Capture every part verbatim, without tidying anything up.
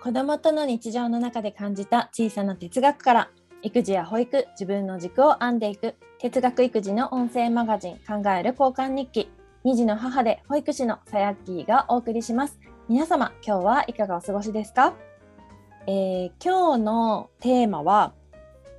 子どもとの日常の中で感じた小さな哲学から育児や保育、自分の軸を編んでいく哲学育児の音声マガジン、考える交換日記。にじの母で保育士のさやっきーがお送りします。皆様、今日はいかがお過ごしですか？えー、今日のテーマは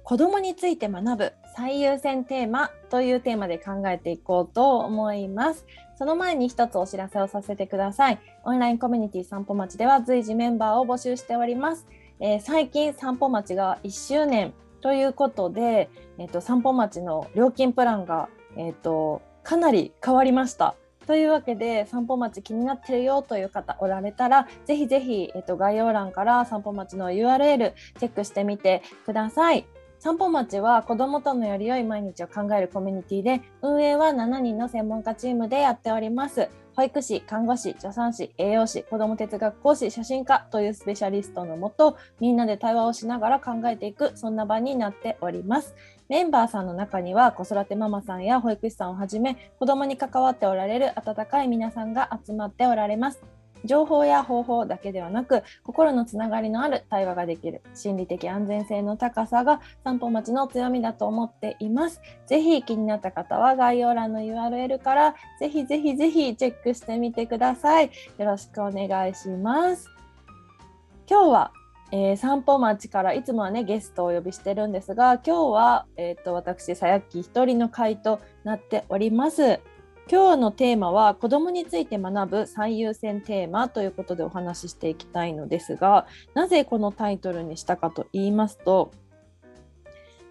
子どもについて学ぶ最優先テーマというテーマで考えていこうと思います。その前に一つお知らせをさせてください。オンラインコミュニティ散歩町では随時メンバーを募集しております。えー、最近散歩町がいっしゅうねんということで、えー、と散歩町の料金プランが、えー、とかなり変わりました。というわけで、散歩町気になってるよという方おられたら、ぜひぜひ、えー、と概要欄から散歩町の ユーアールエル チェックしてみてください。散歩町は子どもとのより良い毎日を考えるコミュニティで、運営はしちにんの専門家チームでやっております。保育士、看護師、助産師、栄養士、子ども哲学講師、写真家というスペシャリストのもと、みんなで対話をしながら考えていく、そんな場になっております。メンバーさんの中には子育てママさんや保育士さんをはじめ、子どもに関わっておられる温かい皆さんが集まっておられます。情報や方法だけではなく、心のつながりのある対話ができる心理的安全性の高さが散歩町の強みだと思っています。ぜひ気になった方は概要欄の ユーアールエル からぜひぜひぜひチェックしてみてください。よろしくお願いします。今日は、えー、散歩町からいつもはねゲストをお呼びしてるんですが、今日は、えー、と私さやっき一人の会となっております。今日のテーマは子どもについて学ぶ最優先テーマということでお話ししていきたいのですが、なぜこのタイトルにしたかと言いますと、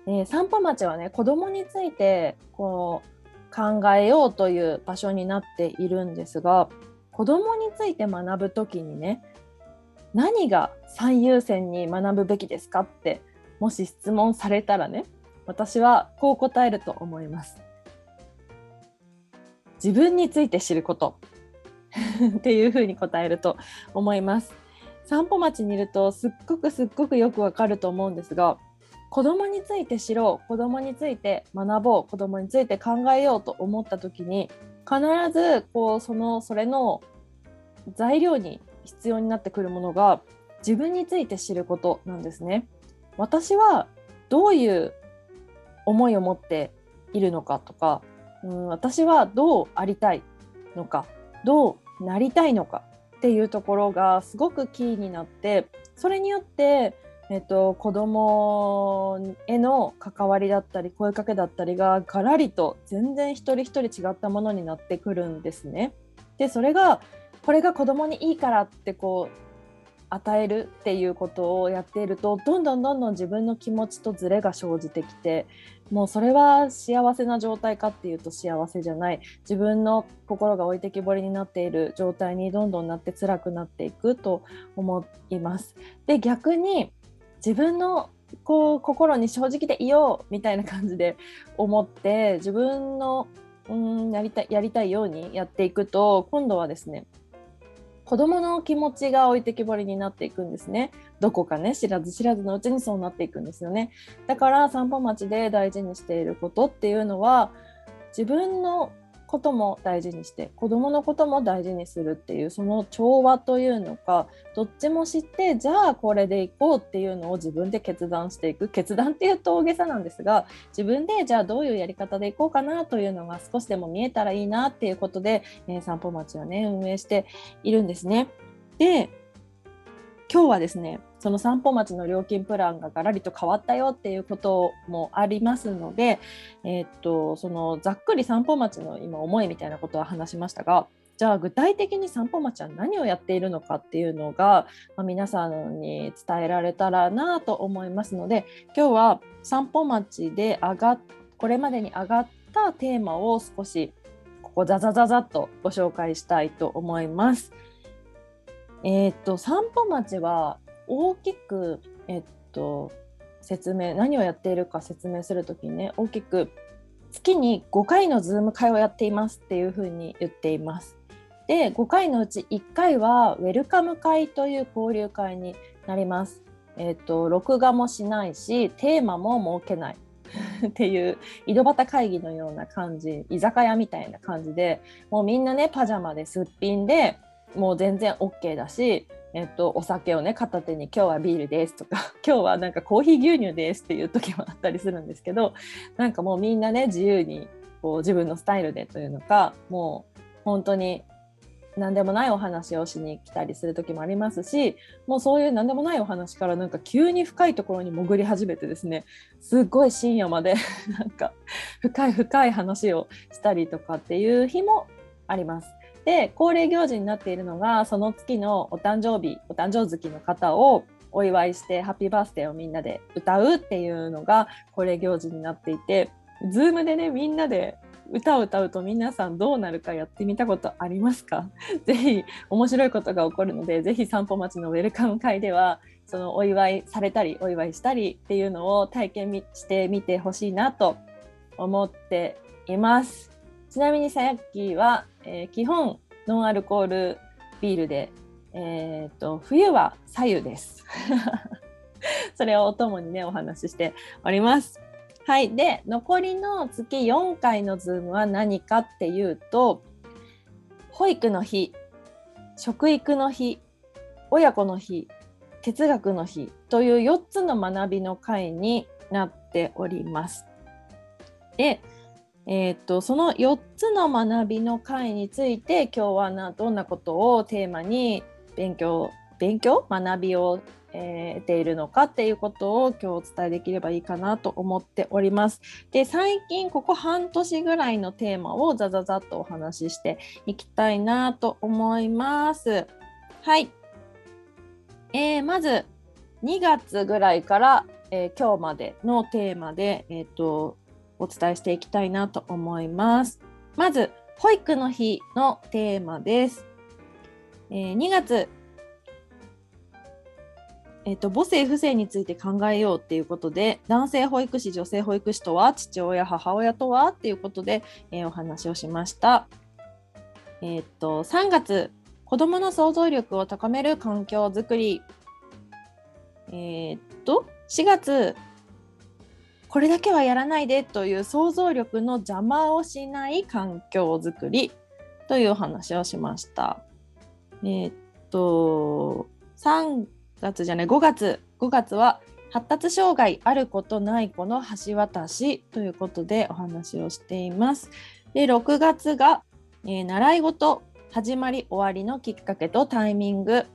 えー、散歩町はね子どもについてこう考えようという場所になっているんですが、子どもについて学ぶときにね、何が最優先に学ぶべきですかってもし質問されたらね、私はこう答えると思います。自分について知ることっていう風に答えると思います。散歩町にいるとすっごくすっごくよくわかると思うんですが、子どもについて知ろう、子どもについて学ぼう、子どもについて考えようと思った時に、必ずこうそのそれの材料に必要になってくるものが自分について知ることなんですね。私はどういう思いを持っているのかとか、うん、私はどうありたいのか、どうなりたいのかっていうところがすごくキーになって、それによって、えっと、子どもへの関わりだったり声かけだったりがガラリと全然一人一人違ったものになってくるんですね。で、それがこれが子どもにいいからってこう与えるっていうことをやっていると、どんどんどんどん自分の気持ちとズレが生じてきて、もうそれは幸せな状態かっていうと幸せじゃない、自分の心が置いてきぼりになっている状態にどんどんなって辛くなっていくと思います。で、逆に自分のこう心に正直でいようみたいな感じで思って、自分のうんやりたい、やりたいようにやっていくと、今度はですね子どもの気持ちが置いてきぼりになっていくんですね。どこかね知らず知らずのうちにそうなっていくんですよね。だから散歩町で大事にしていることっていうのは、自分のことも大事にして子どものことも大事にするっていう、その調和というのか、どっちも知って、じゃあこれでいこうっていうのを自分で決断していく、決断っていうと大げさなんですが、自分でじゃあどういうやり方でいこうかなというのが少しでも見えたらいいなっていうことで、えー、散歩町はね運営しているんですね。で、今日はですね、その散歩町の料金プランがガラリと変わったよっていうこともありますので、えー、っとそのざっくり散歩町の今思いみたいなことは話しましたが、じゃあ具体的に散歩町は何をやっているのかっていうのが、まあ、皆さんに伝えられたらなと思いますので、今日は散歩町で上がっこれまでに上がったテーマを少しここザザザザっとご紹介したいと思います。えー、っと散歩町は大きく、えっと、説明何をやっているか説明するときにね、大きく月にごかいのズーム会をやっていますっていうふうに言っています。で、ごかいのうちいっかいはウェルカム会という交流会になります。えっと、録画もしないしテーマも設けないっていう井戸端会議のような感じ、居酒屋みたいな感じで、もうみんなねパジャマですっぴんでもう全然 OK だし、えっと、お酒をね片手に今日はビールですとか今日はなんかコーヒー牛乳ですっていう時もあったりするんですけど、なんかもうみんなね自由にこう自分のスタイルでというのか、もう本当に何でもないお話をしに来たりする時もありますし、もうそういう何でもないお話からなんか急に深いところに潜り始めてですね、すっごい深夜までなんか深い深い話をしたりとかっていう日もあります。で、恒例行事になっているのが、その月のお誕生日、お誕生月の方をお祝いしてハッピーバースデーをみんなで歌うっていうのが恒例行事になっていて、Zoom でねみんなで歌を歌うと皆さんどうなるかやってみたことありますか？ぜひ面白いことが起こるので、ぜひ散歩町のウェルカム会ではそのお祝いされたりお祝いしたりっていうのを体験してみてほしいなと思っています。ちなみにさやっきーは、えー、基本ノンアルコールビールで、えー、と冬は白湯ですそれをお供にねお話ししております。はい、で残りの月よんかいのズームは何かっていうと、保育の日、食育の日、親子の日、哲学の日というよっつの学びの会になっております。で、えー、っとそのよっつの学びの会について今日はなどんなことをテーマに勉強勉強学びをえー、得ているのかっていうことを今日お伝えできればいいかなと思っております。で、最近ここ半年ぐらいのテーマをザザザッとお話ししていきたいなと思います。はい、えー、まずにがつぐらいから、えー、今日までのテーマで、えーと、お伝えしていきたいなと思います。まず保育の日のテーマです。えー、にがつえー、と母性不性について考えようっていうことで、男性保育士女性保育士とは、父親母親とはっていうことで、えー、お話をしました。えー、とさんがつ、子どもの想像力を高める環境づくり。えー、としがつ、これだけはやらないでという想像力の邪魔をしない環境づくりというお話をしました。えー、とさんがつじゃないごがつごがつは発達障害あることない子の橋渡しということでお話をしています。でろくがつが、えー、習い事始まり終わりのきっかけとタイミング。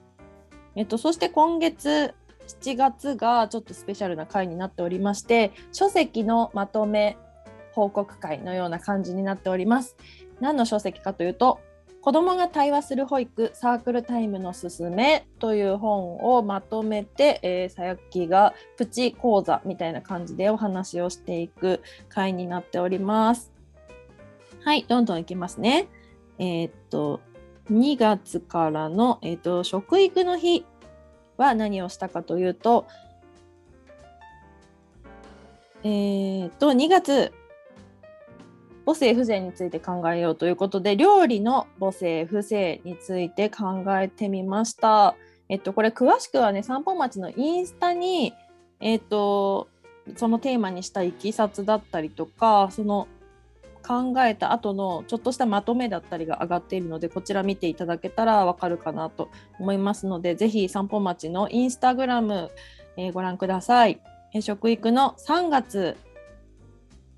えっと、そして今月しちがつがちょっとスペシャルな回になっておりまして、書籍のまとめ報告会のような感じになっております。何の書籍かというと、子どもが対話する保育サークルタイムのすすめという本をまとめて、えー、さやっきがプチ講座みたいな感じでお話をしていく会になっております。はい、どんどんいきますね。えー、っとにがつからの、えー、っと食育の日は何をしたかというと、えー、っとにがつ、母性不性について考えようということで、料理の母性不性について考えてみました。えっとこれ詳しくはね散歩町のインスタに、えっとそのテーマにしたいきさつだったりとか、その考えた後のちょっとしたまとめだったりが上がっているので、こちら見ていただけたらわかるかなと思いますので、ぜひ散歩町のインスタグラム、えー、ご覧ください。えー、食育のさんがつ、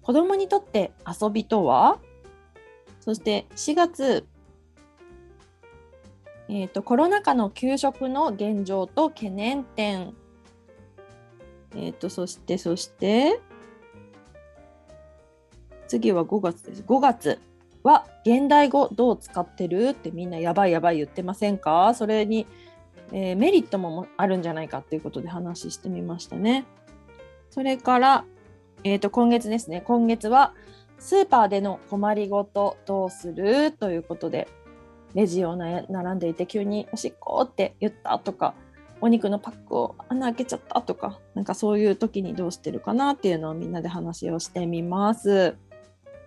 子どもにとって遊びとは。そしてしがつ、えーと、コロナ禍の給食の現状と懸念点。えーと、そしてそして次はごがつです。ごがつは現代語どう使ってるってみんなやばいやばい言ってませんか？それに、えー、メリットもあるんじゃないかということで話してみましたね。それからえー、と今月ですね、今月はスーパーでの困りごとどうするということで、レジを並んでいて急におしっこって言ったとか、お肉のパックを穴開けちゃったとか、なんかそういう時にどうしてるかなっていうのをみんなで話をしてみます。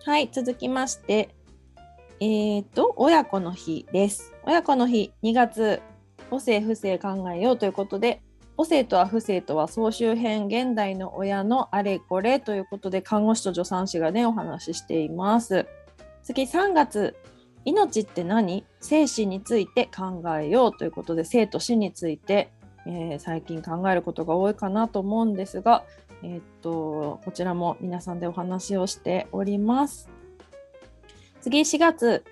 はい、続きましてえー、と親子の日です。親子の日にがつ、母性不性考えようということで、母性とは不性とは総集編、現代の親のあれこれということで、看護師と助産師がねお話ししています。次さんがつ、命って何？生死について考えようということで、生と死について、えー、最近考えることが多いかなと思うんですが、えー、っとこちらも皆さんでお話をしております。次、しがつ、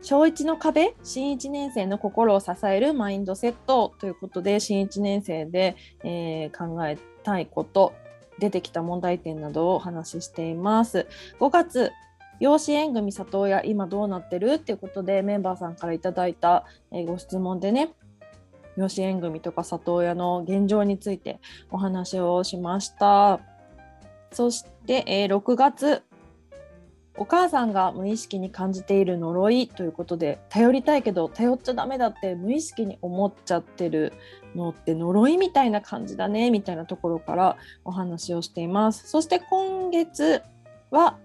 しょういちの壁、新いちねん生の心を支えるマインドセットということで、新いちねん生で、えー、考えたいこと、出てきた問題点などをお話ししています。ごがつ、養子縁組里親今どうなってるっていうことで、メンバーさんからいただいたご質問でね、養子縁組とか里親の現状についてお話をしました。そしてろくがつ、お母さんが無意識に感じている呪いということで、頼りたいけど頼っちゃダメだって無意識に思っちゃってるのって呪いみたいな感じだねみたいなところからお話をしています。そして今月は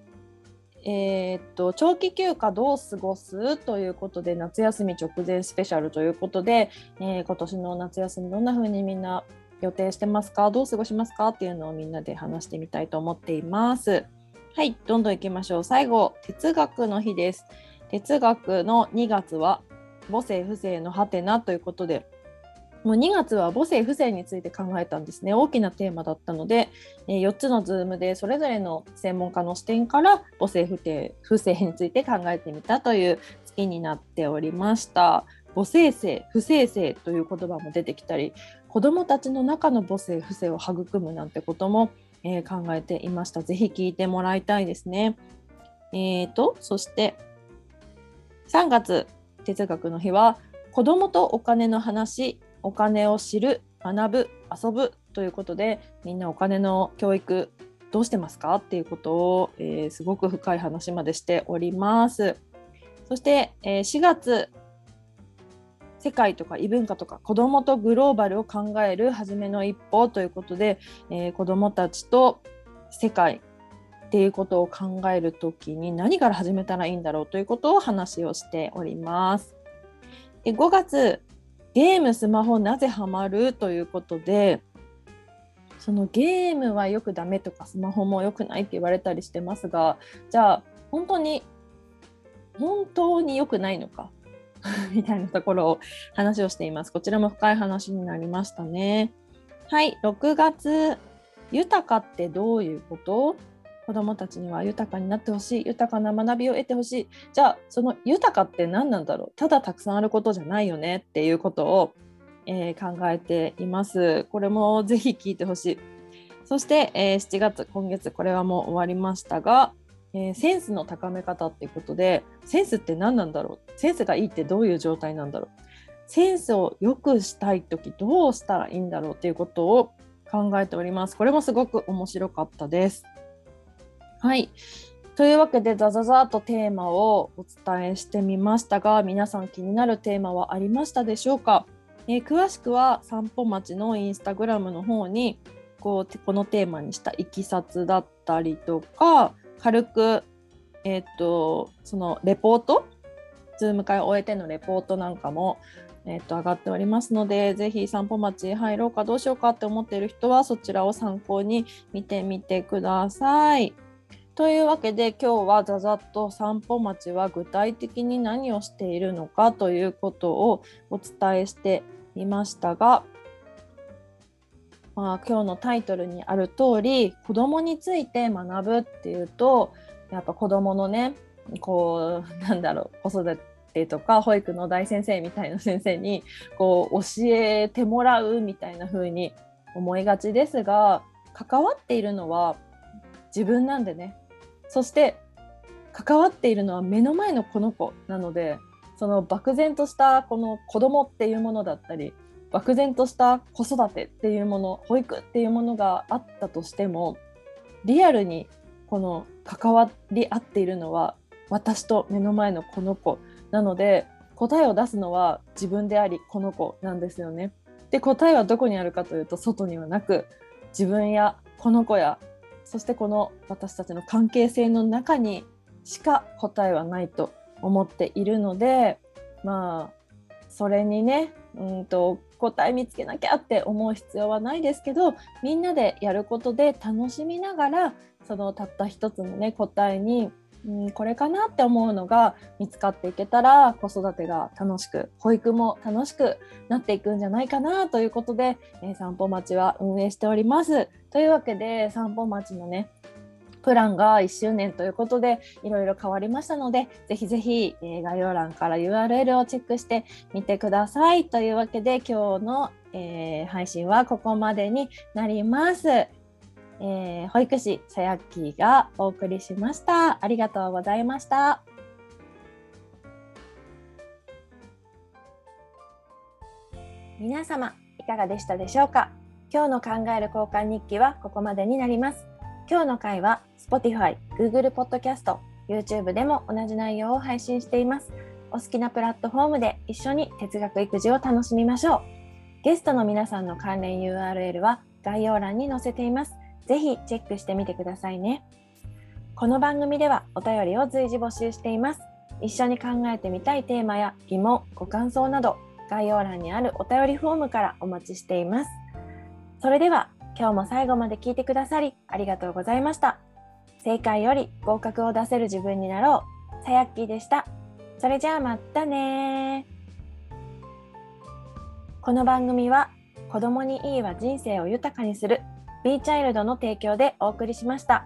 えー、っと長期休暇どう過ごすということで、夏休み直前スペシャルということで、えー、今年の夏休みどんな風にみんな予定してますか、どう過ごしますかっていうのをみんなで話してみたいと思っています。はい、どんどんいきましょう。最後、哲学の日です。哲学のにがつは母性不性のハテナということで、もうにがつは母性不性について考えたんですね。大きなテーマだったので、よっつのズームでそれぞれの専門家の視点から母性不定不性について考えてみたという月になっておりました。母性性不性性という言葉も出てきたり、子どもたちの中の母性不性を育むなんてことも、えー、考えていました。ぜひ聞いてもらいたいですね。えーと、そしてさんがつ、哲学の日は子どもとお金の話、お金を知る、学ぶ、遊ぶということで、みんなお金の教育どうしてますかっていうことを、えー、すごく深い話までしております。そして、えー、しがつ、世界とか異文化とか子どもとグローバルを考える初めの一歩ということで、えー、子どもたちと世界っていうことを考えるときに何から始めたらいいんだろうということを話をしております。で、ごがつ、ゲームスマホなぜハマるということで、そのゲームはよくダメとかスマホも良くないって言われたりしてますが、じゃあ本当に本当に良くないのかみたいなところを話をしています。こちらも深い話になりましたね。はい、ろくがつ、豊かってどういうこと、子どもたちには豊かになってほしい、豊かな学びを得てほしい、じゃあその豊かって何なんだろう、ただたくさんあることじゃないよねっていうことを、えー、考えています。これもぜひ聞いてほしい。そして、えー、しちがつ、今月これはもう終わりましたが、えー、センスの高め方っていうことで、センスって何なんだろう、センスがいいってどういう状態なんだろう、センスを良くしたいときどうしたらいいんだろうっていうことを考えております。これもすごく面白かったです。はい、というわけでザザザーとテーマをお伝えしてみましたが、皆さん気になるテーマはありましたでしょうか。えー、詳しくは散歩町のインスタグラムの方にこうこのテーマにしたいきさつだったりとか、軽く、えー、とそのレポート、ズーム会を終えてのレポートなんかも、えー、と上がっておりますので、ぜひ散歩町入ろうかどうしようかって思っている人はそちらを参考に見てみてください。というわけで今日はざざっと散歩町は具体的に何をしているのかということをお伝えしてみましたが、まあ、今日のタイトルにある通り、子どもについて学ぶっていうと、やっぱ子どものね、こうなんだろう、子育てとか保育の大先生みたいな先生にこう教えてもらうみたいな風に思いがちですが、関わっているのは自分なんでね、そして関わっているのは目の前のこの子なので、その漠然としたこの子供っていうものだったり、漠然とした子育てっていうもの、保育っていうものがあったとしても、リアルにこの関わり合っているのは私と目の前のこの子なので、答えを出すのは自分でありこの子なんですよね。で、答えはどこにあるかというと、外にはなく、自分やこの子や、そしてこの私たちの関係性の中にしか答えはないと思っているので、まあそれにね、うんと答え見つけなきゃって思う必要はないですけど、みんなでやることで楽しみながら、そのたった一つのね答えにうん、これかなって思うのが見つかっていけたら、子育てが楽しく、保育も楽しくなっていくんじゃないかなということで、えー、散歩町は運営しております。というわけで、散歩町のねプランがいっしゅうねんということでいろいろ変わりましたので、ぜひぜひ、えー、概要欄から ユーアールエル をチェックしてみてください。というわけで今日の、えー、配信はここまでになります、えー、保育士さやっきーがお送りしました。ありがとうございました。皆様いかがでしたでしょうか。今日の考える交換日記はここまでになります。今日の回は Spotify、Google ポッドキャスト、YouTube でも同じ内容を配信しています。お好きなプラットフォームで一緒に哲学育児を楽しみましょう。ゲストの皆さんの関連 ユーアールエル は概要欄に載せています。ぜひチェックしてみてくださいね。この番組ではお便りを随時募集しています。一緒に考えてみたいテーマや疑問、ご感想など、概要欄にあるお便りフォームからお待ちしています。それでは、今日も最後まで聞いてくださりありがとうございました。正解より合格を出せる自分になろう。さやっきーでした。それじゃあまたね。この番組は子供にいいは人生を豊かにするBeChildの提供でお送りしました。